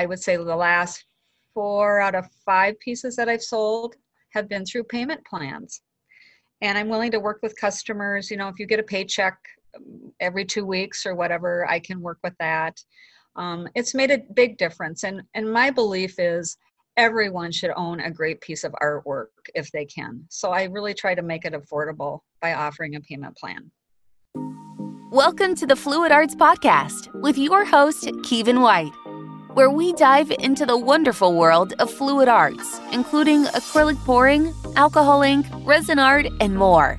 I would say the last 4 out of 5 pieces that I've sold have been through payment plans. And I'm willing to work with customers. You know, if you get a paycheck every 2 weeks or whatever, I can work with that. It's made a big difference. And my belief is everyone should own a great piece of artwork if they can. So I really try to make it affordable by offering a payment plan. Welcome to the Fluid Arts Podcast with your host, Kevan White, where we dive into the wonderful world of fluid arts, including acrylic pouring, alcohol ink, resin art, and more.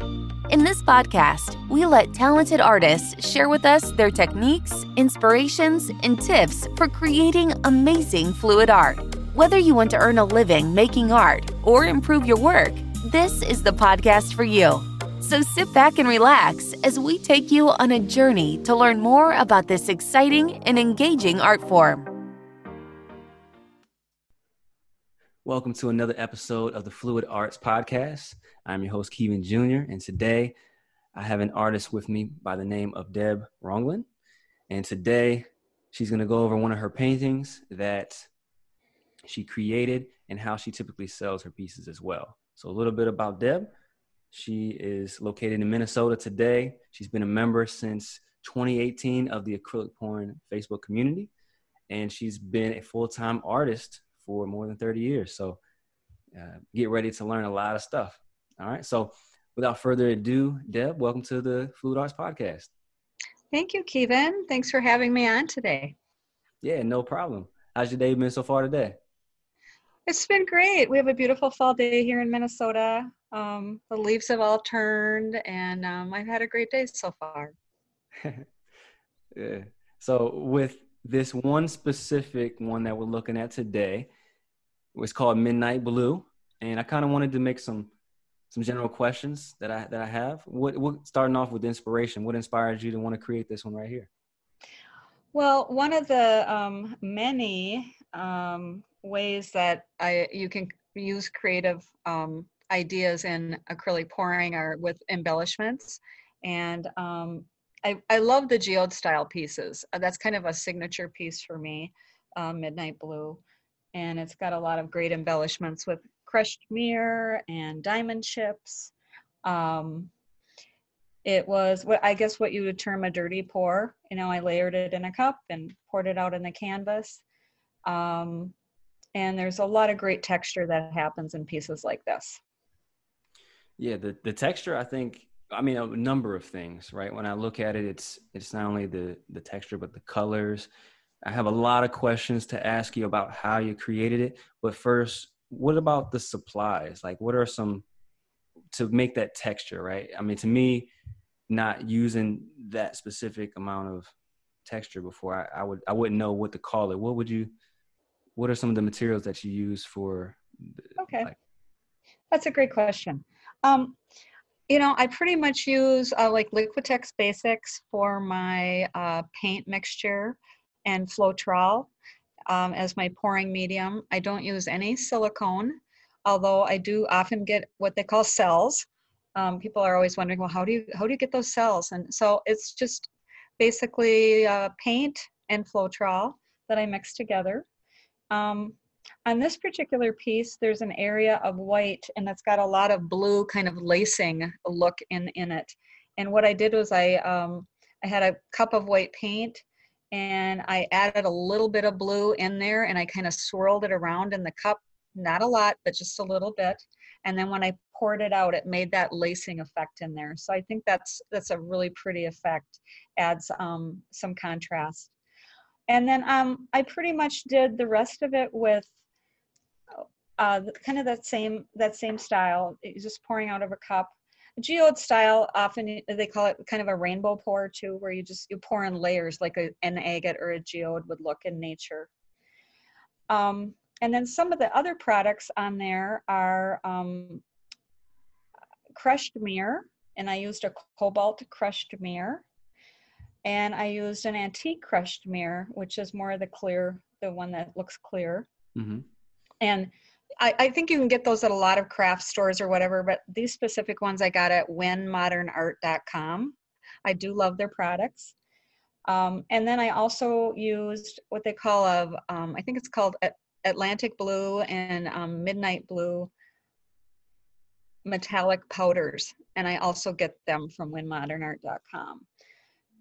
In this podcast, we let talented artists share with us their techniques, inspirations, and tips for creating amazing fluid art. Whether you want to earn a living making art or improve your work, this is the podcast for you. So sit back and relax as we take you on a journey to learn more about this exciting and engaging art form. Welcome to another episode of the Fluid Arts Podcast. I'm your host, Kevan Jr., and today I have an artist with me by the name of Deb Ronglien. And today she's going to go over one of her paintings that she created and how she typically sells her pieces as well. So a little bit about Deb. She is located in Minnesota today. She's been a member since 2018 of the Acrylic Pouring Facebook community, and she's been a full-time artist for more than 30 years. So get ready to learn a lot of stuff. All right. So without further ado, Deb, welcome to the Fluid Arts Podcast. Thank you, Kevan. Thanks for having me on today. Yeah, no problem. How's your day been so far today? It's been great. We have a beautiful fall day here in Minnesota. The leaves have all turned, and I've had a great day so far. Yeah. So with this one specific one that we're looking at today, it's called Midnight Blue, and I kind of wanted to make some general questions that I have. What starting off with inspiration, what inspired you to want to create this one right here? Well, one of the many ways that you can use creative ideas in acrylic pouring are with embellishments, and I love the geode style pieces. That's kind of a signature piece for me, Midnight Blue, and it's got a lot of great embellishments with crushed mirror and diamond chips. It was what you would term a dirty pour. You know, I layered it in a cup and poured it out in the canvas. And there's a lot of great texture that happens in pieces like this. Yeah, the texture, I mean, a number of things, right? When I look at it, it's not only the texture, but the colors. I have a lot of questions to ask you about how you created it. But first, what about the supplies? Like, what are some to make that texture, right? I mean, to me, not using that specific amount of texture before, I wouldn't know what to call it. What are some of the materials that you use for? Okay, that's a great question. You know, I pretty much use like Liquitex Basics for my paint mixture and Floetrol as my pouring medium. I don't use any silicone, although I do often get what they call cells. People are always wondering, well, how do you get those cells? And so it's just basically paint and Floetrol that I mix together. On this particular piece, there's an area of white, and it's got a lot of blue kind of lacing look in it. And what I did was I had a cup of white paint, and I added a little bit of blue in there, and I kind of swirled it around in the cup. Not a lot, but just a little bit. And then when I poured it out, it made that lacing effect in there. So I think that's a really pretty effect. Adds some contrast. And then I pretty much did the rest of it with kind of that same style, just pouring out of a cup. Geode style, often they call it kind of a rainbow pour too, where you pour in layers like an agate or a geode would look in nature. And then some of the other products on there are crushed mirror, and I used a cobalt crushed mirror. And I used an antique crushed mirror, which is more of the one that looks clear. Mm-hmm. And I think you can get those at a lot of craft stores or whatever, but these specific ones I got at winmodernart.com. I do love their products. And then I also used what they call a, I think it's called Atlantic Blue and Midnight Blue metallic powders, and I also get them from winmodernart.com.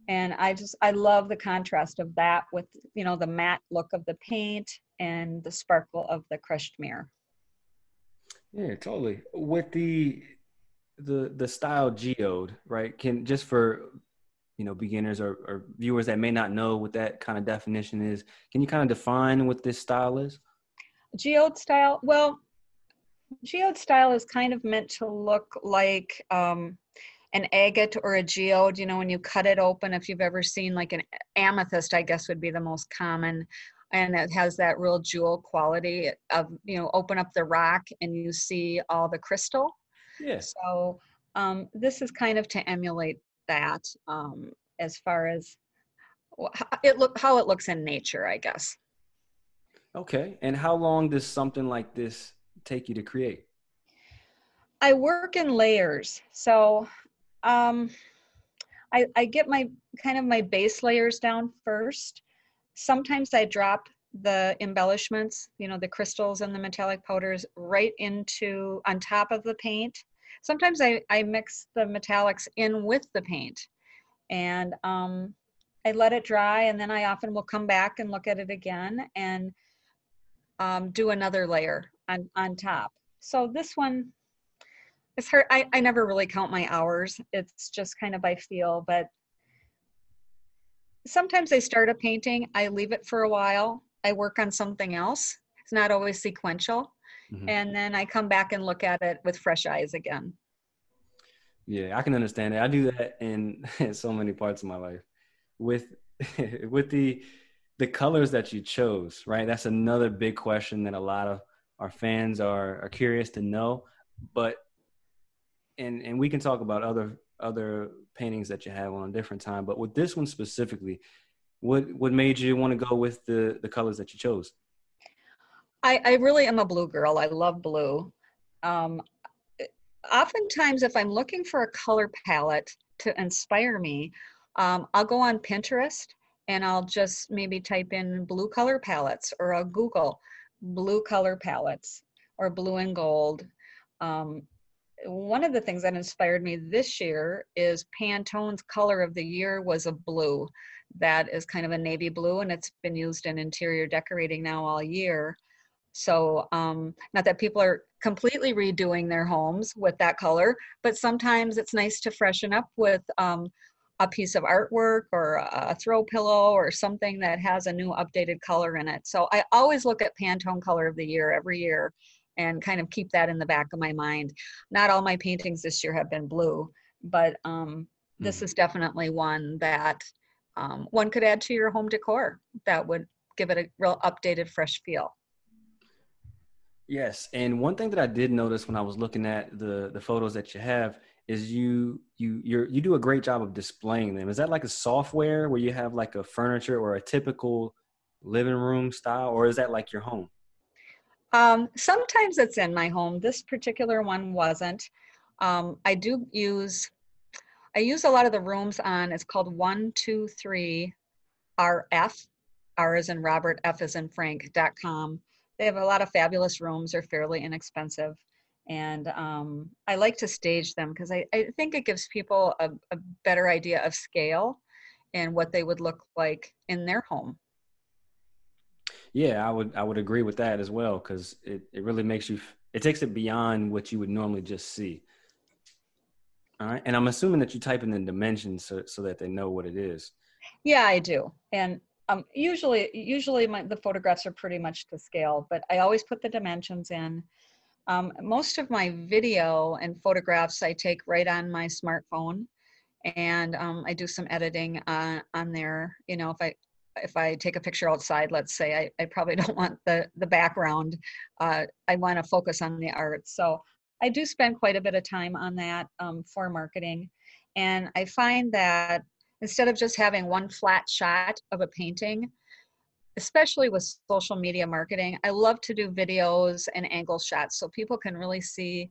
And I love the contrast of that with, you know, the matte look of the paint and the sparkle of the crushed mirror. Yeah, totally. With the style geode, right? Can, just for, you know, beginners or viewers that may not know what that kind of definition is, can you kind of define what this style is? Geode style. Well, geode style is kind of meant to look like an agate or a geode, you know, when you cut it open, if you've ever seen like an amethyst, I guess would be the most common. And it has that real jewel quality of, you know, open up the rock and you see all the crystal. Yeah. So this is kind of to emulate that as far as how it looks in nature, I guess. Okay. And how long does something like this take you to create? I work in layers. So I get my base layers down first. Sometimes I drop the embellishments, you know, the crystals and the metallic powders right into on top of the paint. Sometimes I mix the metallics in with the paint, and I let it dry, and then I often will come back and look at it again and do another layer on top. So this one, it's hard. I never really count my hours. It's just kind of I feel, but sometimes I start a painting, I leave it for a while, I work on something else. It's not always sequential. Mm-hmm. And then I come back and look at it with fresh eyes again. Yeah, I can understand it. I do that in so many parts of my life. With the colors that you chose, right? That's another big question that a lot of our fans are curious to know. But and we can talk about other paintings that you have on a different time. But with this one specifically, what made you want to go with the colors that you chose? I really am a blue girl. I love blue. Oftentimes, if I'm looking for a color palette to inspire me, I'll go on Pinterest and I'll just maybe type in blue color palettes, or I'll Google blue color palettes or blue and gold. One of the things that inspired me this year is Pantone's color of the year was a blue that is kind of a navy blue, and it's been used in interior decorating now all year. So not that people are completely redoing their homes with that color, but sometimes it's nice to freshen up with a piece of artwork or a throw pillow or something that has a new updated color in it. So I always look at Pantone color of the year every year and kind of keep that in the back of my mind. Not all my paintings this year have been blue, but this is definitely one that one could add to your home decor that would give it a real updated, fresh feel. Yes, and one thing that I did notice when I was looking at the photos that you have is you do a great job of displaying them. Is that like a software where you have like a furniture or a typical living room style, or is that like your home? Sometimes it's in my home. This particular one wasn't. I use a lot of the rooms on, it's called 123RF, R as in Robert, F as in Frank.com. They have a lot of fabulous rooms. They're fairly inexpensive. And I like to stage them because I think it gives people a better idea of scale and what they would look like in their home. Yeah, I would agree with that as well, because it really makes you, it takes it beyond what you would normally just see. All right. And I'm assuming that you type in the dimensions so that they know what it is. Yeah, I do. And usually the photographs are pretty much to scale, but I always put the dimensions in. Most of my video and photographs I take right on my smartphone, and I do some editing on there. You know, if I take a picture outside, let's say, I probably don't want the background. I want to focus on the art. So I do spend quite a bit of time on that for marketing. And I find that instead of just having one flat shot of a painting, especially with social media marketing, I love to do videos and angle shots so people can really see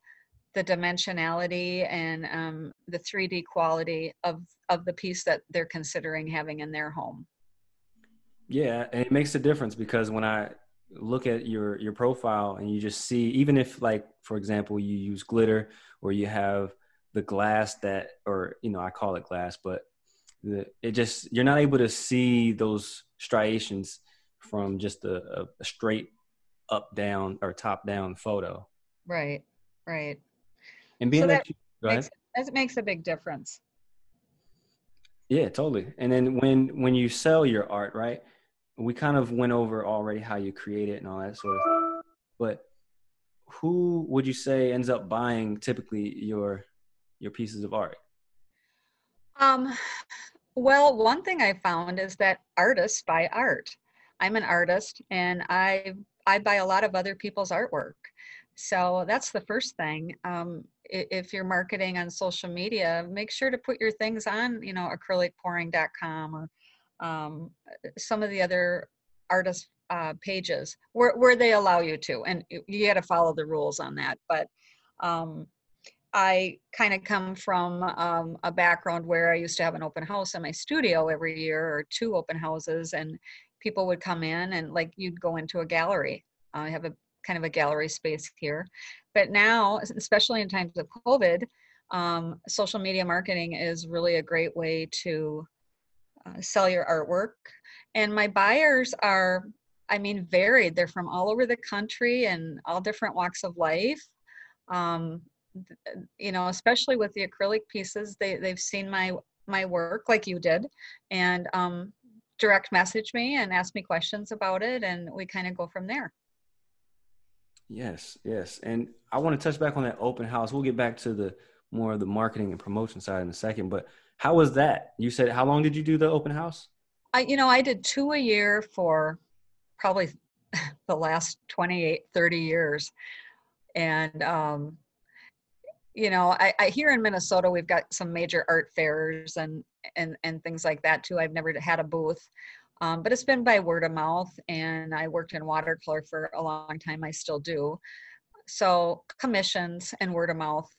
the dimensionality and the 3D quality of the piece that they're considering having in their home. Yeah, and it makes a difference, because when I look at your profile and you just see, even if, like, for example, you use glitter or you have the glass that, or, you know, I call it glass, but it just, you're not able to see those striations from just a straight up, down, or top down photo. Right, right. And being so that, that makes a big difference. Yeah, totally. And then when you sell your art, right, we kind of went over already how you create it and all that sort of stuff. But who would you say ends up buying typically your pieces of art? Well, one thing I found is that artists buy art. I'm an artist, and I buy a lot of other people's artwork. So that's the first thing. If you're marketing on social media, make sure to put your things on, you know, AcrylicPouring.com or some of the other artist pages where they allow you to, and you got to follow the rules on that. But I kind of come from a background where I used to have an open house in my studio every year, or 2 open houses, and people would come in, and like you'd go into a gallery. I have a kind of a gallery space here. But now, especially in times of COVID, social media marketing is really a great way to sell your artwork. And my buyers are, I mean, varied. They're from all over the country and all different walks of life. You know, especially with the acrylic pieces, they've seen my work, like you did, and direct message me and ask me questions about it, and we kind of go from there. Yes, yes. And I want to touch back on that open house. We'll get back to the more of the marketing and promotion side in a second, but how was that? You said, how long did you do the open house? I did 2 a year for probably the last 28, 30 years. And, you know, I here in Minnesota, we've got some major art fairs and things like that too. I've never had a booth. But it's been by word of mouth, and I worked in watercolor for a long time. I still do. So commissions and word of mouth.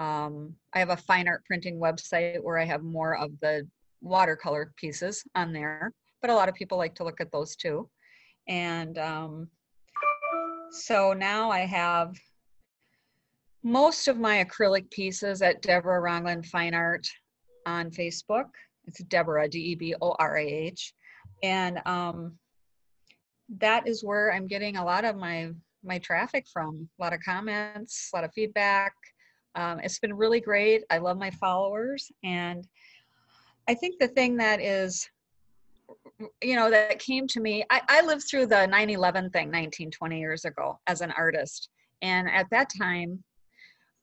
I have a fine art printing website where I have more of the watercolor pieces on there, but a lot of people like to look at those too. And so now I have most of my acrylic pieces at Deborah Ronglien Fine Art on Facebook. It's Deborah, D-E-B-O-R-A-H. And that is where I'm getting a lot of my traffic from, a lot of comments, a lot of feedback. It's been really great. I love my followers. And I think the thing that is, you know, that came to me, I lived through the 9/11 thing 19, 20 years ago as an artist. And at that time,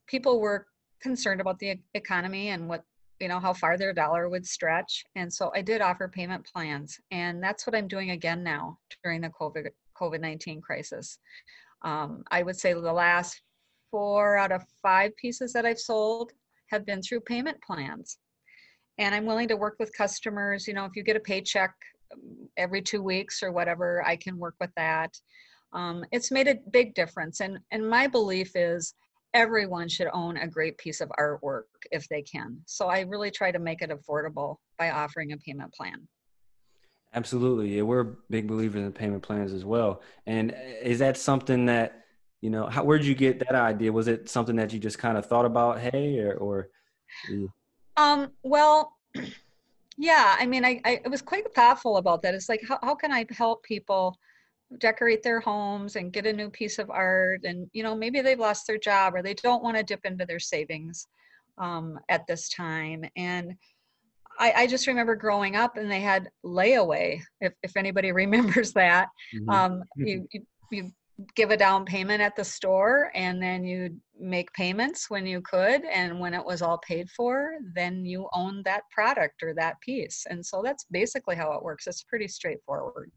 people were concerned about the economy and what, you know, how far their dollar would stretch. And so I did offer payment plans, and that's what I'm doing again now during the COVID-19 crisis. I would say the last 4 out of 5 pieces that I've sold have been through payment plans. And I'm willing to work with customers. You know, if you get a paycheck every 2 weeks or whatever, I can work with that. It's made a big difference. And my belief is, everyone should own a great piece of artwork if they can. So I really try to make it affordable by offering a payment plan. Absolutely. Yeah, we're big believers in payment plans as well. And is that something that, you know, where'd you get that idea? Was it something that you just kind of thought about, hey, or? Well, yeah, I mean, I was quite thoughtful about that. It's like, how can I help people decorate their homes and get a new piece of art? And, you know, maybe they've lost their job, or they don't want to dip into their savings at this time. And I just remember growing up, and they had layaway, if anybody remembers that. Mm-hmm. You give a down payment at the store, and then you make payments when you could, and when it was all paid for, then you owned that product or that piece. And so that's basically how it works. It's pretty straightforward.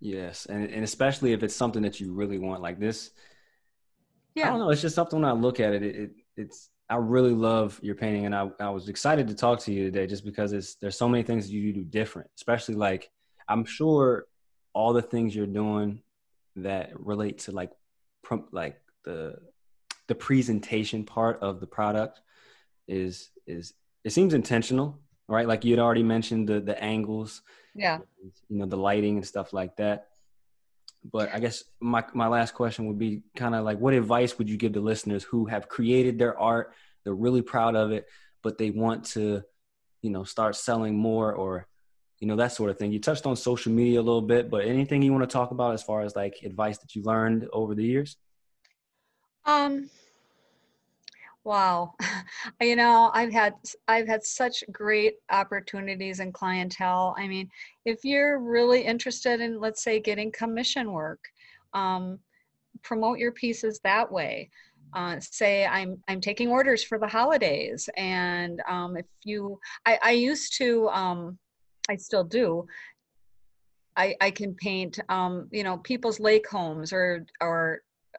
Yes. And especially if it's something that you really want, like this. Yeah. I don't know. It's just something when I look at it, I really love your painting. And I was excited to talk to you today, just because there's so many things you do different, especially, like, I'm sure all the things you're doing that relate to like the the presentation part of the product is it seems intentional, right? Like you had already mentioned the angles, yeah, you know, the lighting and stuff like that. But I guess my last question would be kind of like, what advice would you give to listeners who have created their art, they're really proud of it, but they want to, you know, start selling more or, you know, that sort of thing? You touched on social media a little bit, but anything you want to talk about as far as like advice that you learned over the years? Wow. You know, I've had such great opportunities and clientele. I mean, if you're really interested in, let's say, getting commission work, promote your pieces that way. Say I'm taking orders for the holidays. And, if you, I used to, I still do. I can paint, you know, people's lake homes or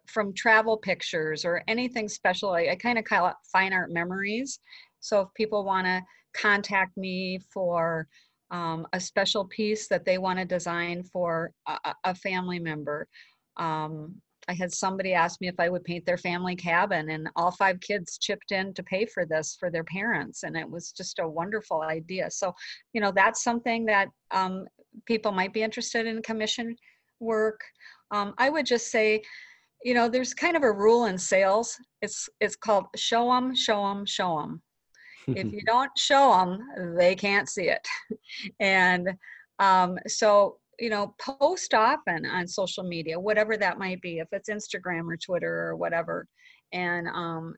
from travel pictures or anything special. I kind of call it fine art memories. So if people want to contact me for a special piece that they want to design for a family member. I had somebody ask me if I would paint their family cabin, and all 5 kids chipped in to pay for this for their parents. And it was just a wonderful idea. So, you know, that's something that people might be interested in commission work. I would just say, you know, there's kind of a rule in sales. It's called show them, show them, show them. If you don't show them, they can't see it. And so, you know, post often on social media, whatever that might be, if it's Instagram or Twitter or whatever, and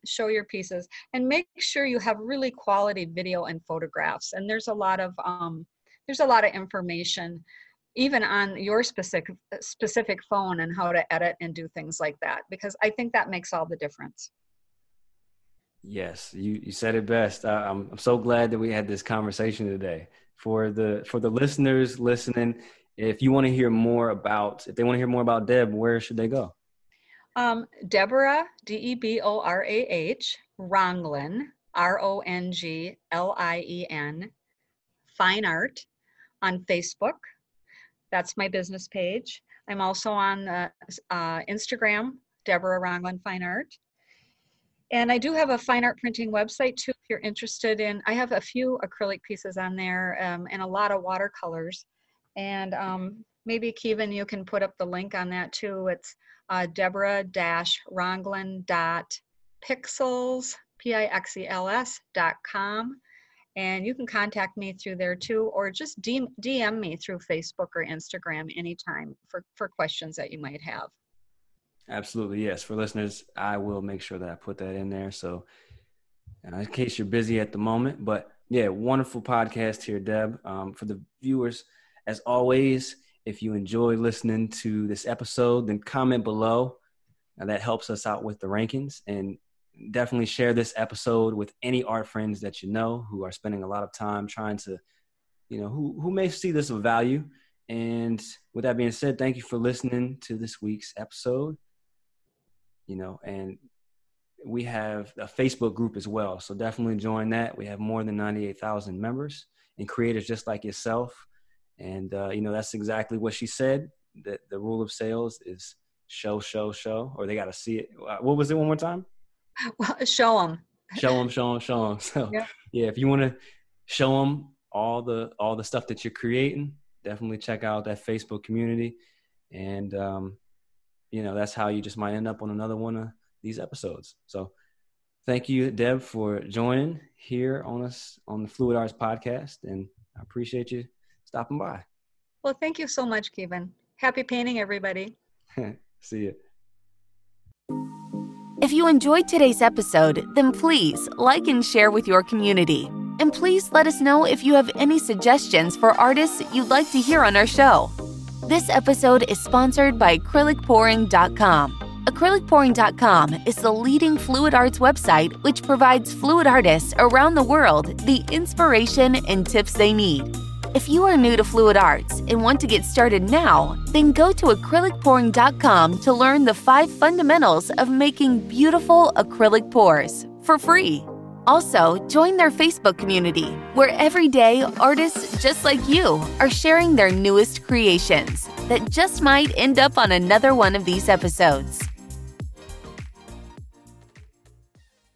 show your pieces and make sure you have really quality video and photographs. And there's a lot of information even on your specific phone and how to edit and do things like that, because I think that makes all the difference. Yes, you said it best. I'm so glad that we had this conversation today. For the listeners listening, if they want to hear more about Deb, where should they go? Deborah, D-E-B-O-R-A-H, Ronglien, R-O-N-G-L-I-E-N, Fine Art on Facebook. That's my business page. I'm also on Instagram, Deborah Ronglien Fine Art. And I do have a fine art printing website too, if you're interested in. I have a few acrylic pieces on there and a lot of watercolors. And maybe, Kevan, you can put up the link on that too. It's Deborah-Ronglien.pixels.com. And you can contact me through there too, or just DM me through Facebook or Instagram anytime for questions that you might have. Absolutely, yes. For listeners, I will make sure that I put that in there. So in case you're busy at the moment, but yeah, wonderful podcast here, Deb. For the viewers, as always, if you enjoy listening to this episode, then comment below. That helps us out with the rankings, and definitely share this episode with any art friends that you know who are spending a lot of time trying to, you know, who may see this of value. And with that being said, thank you for listening to this week's episode. You know, and we have a Facebook group as well, so definitely join that. We have more than 98,000 members and creators just like yourself. And, you know, that's exactly what she said, that the rule of sales is show, show, show, or they got to see it. What was it one more time? Well, show them. Show them, show them, show them. So yeah, if you want to show them all the stuff that you're creating, definitely check out that Facebook community. And, you know, that's how you just might end up on another one of these episodes. So thank you, Deb, for joining here on us on the Fluid Arts Podcast. And I appreciate you stopping by. Well, thank you so much, Kevan. Happy painting, everybody. See you. If you enjoyed today's episode, then please like and share with your community. And please let us know if you have any suggestions for artists you'd like to hear on our show. This episode is sponsored by AcrylicPouring.com. AcrylicPouring.com is the leading fluid arts website, which provides fluid artists around the world the inspiration and tips they need. If you are new to fluid arts and want to get started now, then go to acrylicpouring.com to learn the 5 fundamentals of making beautiful acrylic pours for free. Also, join their Facebook community, where every day artists just like you are sharing their newest creations that just might end up on another one of these episodes.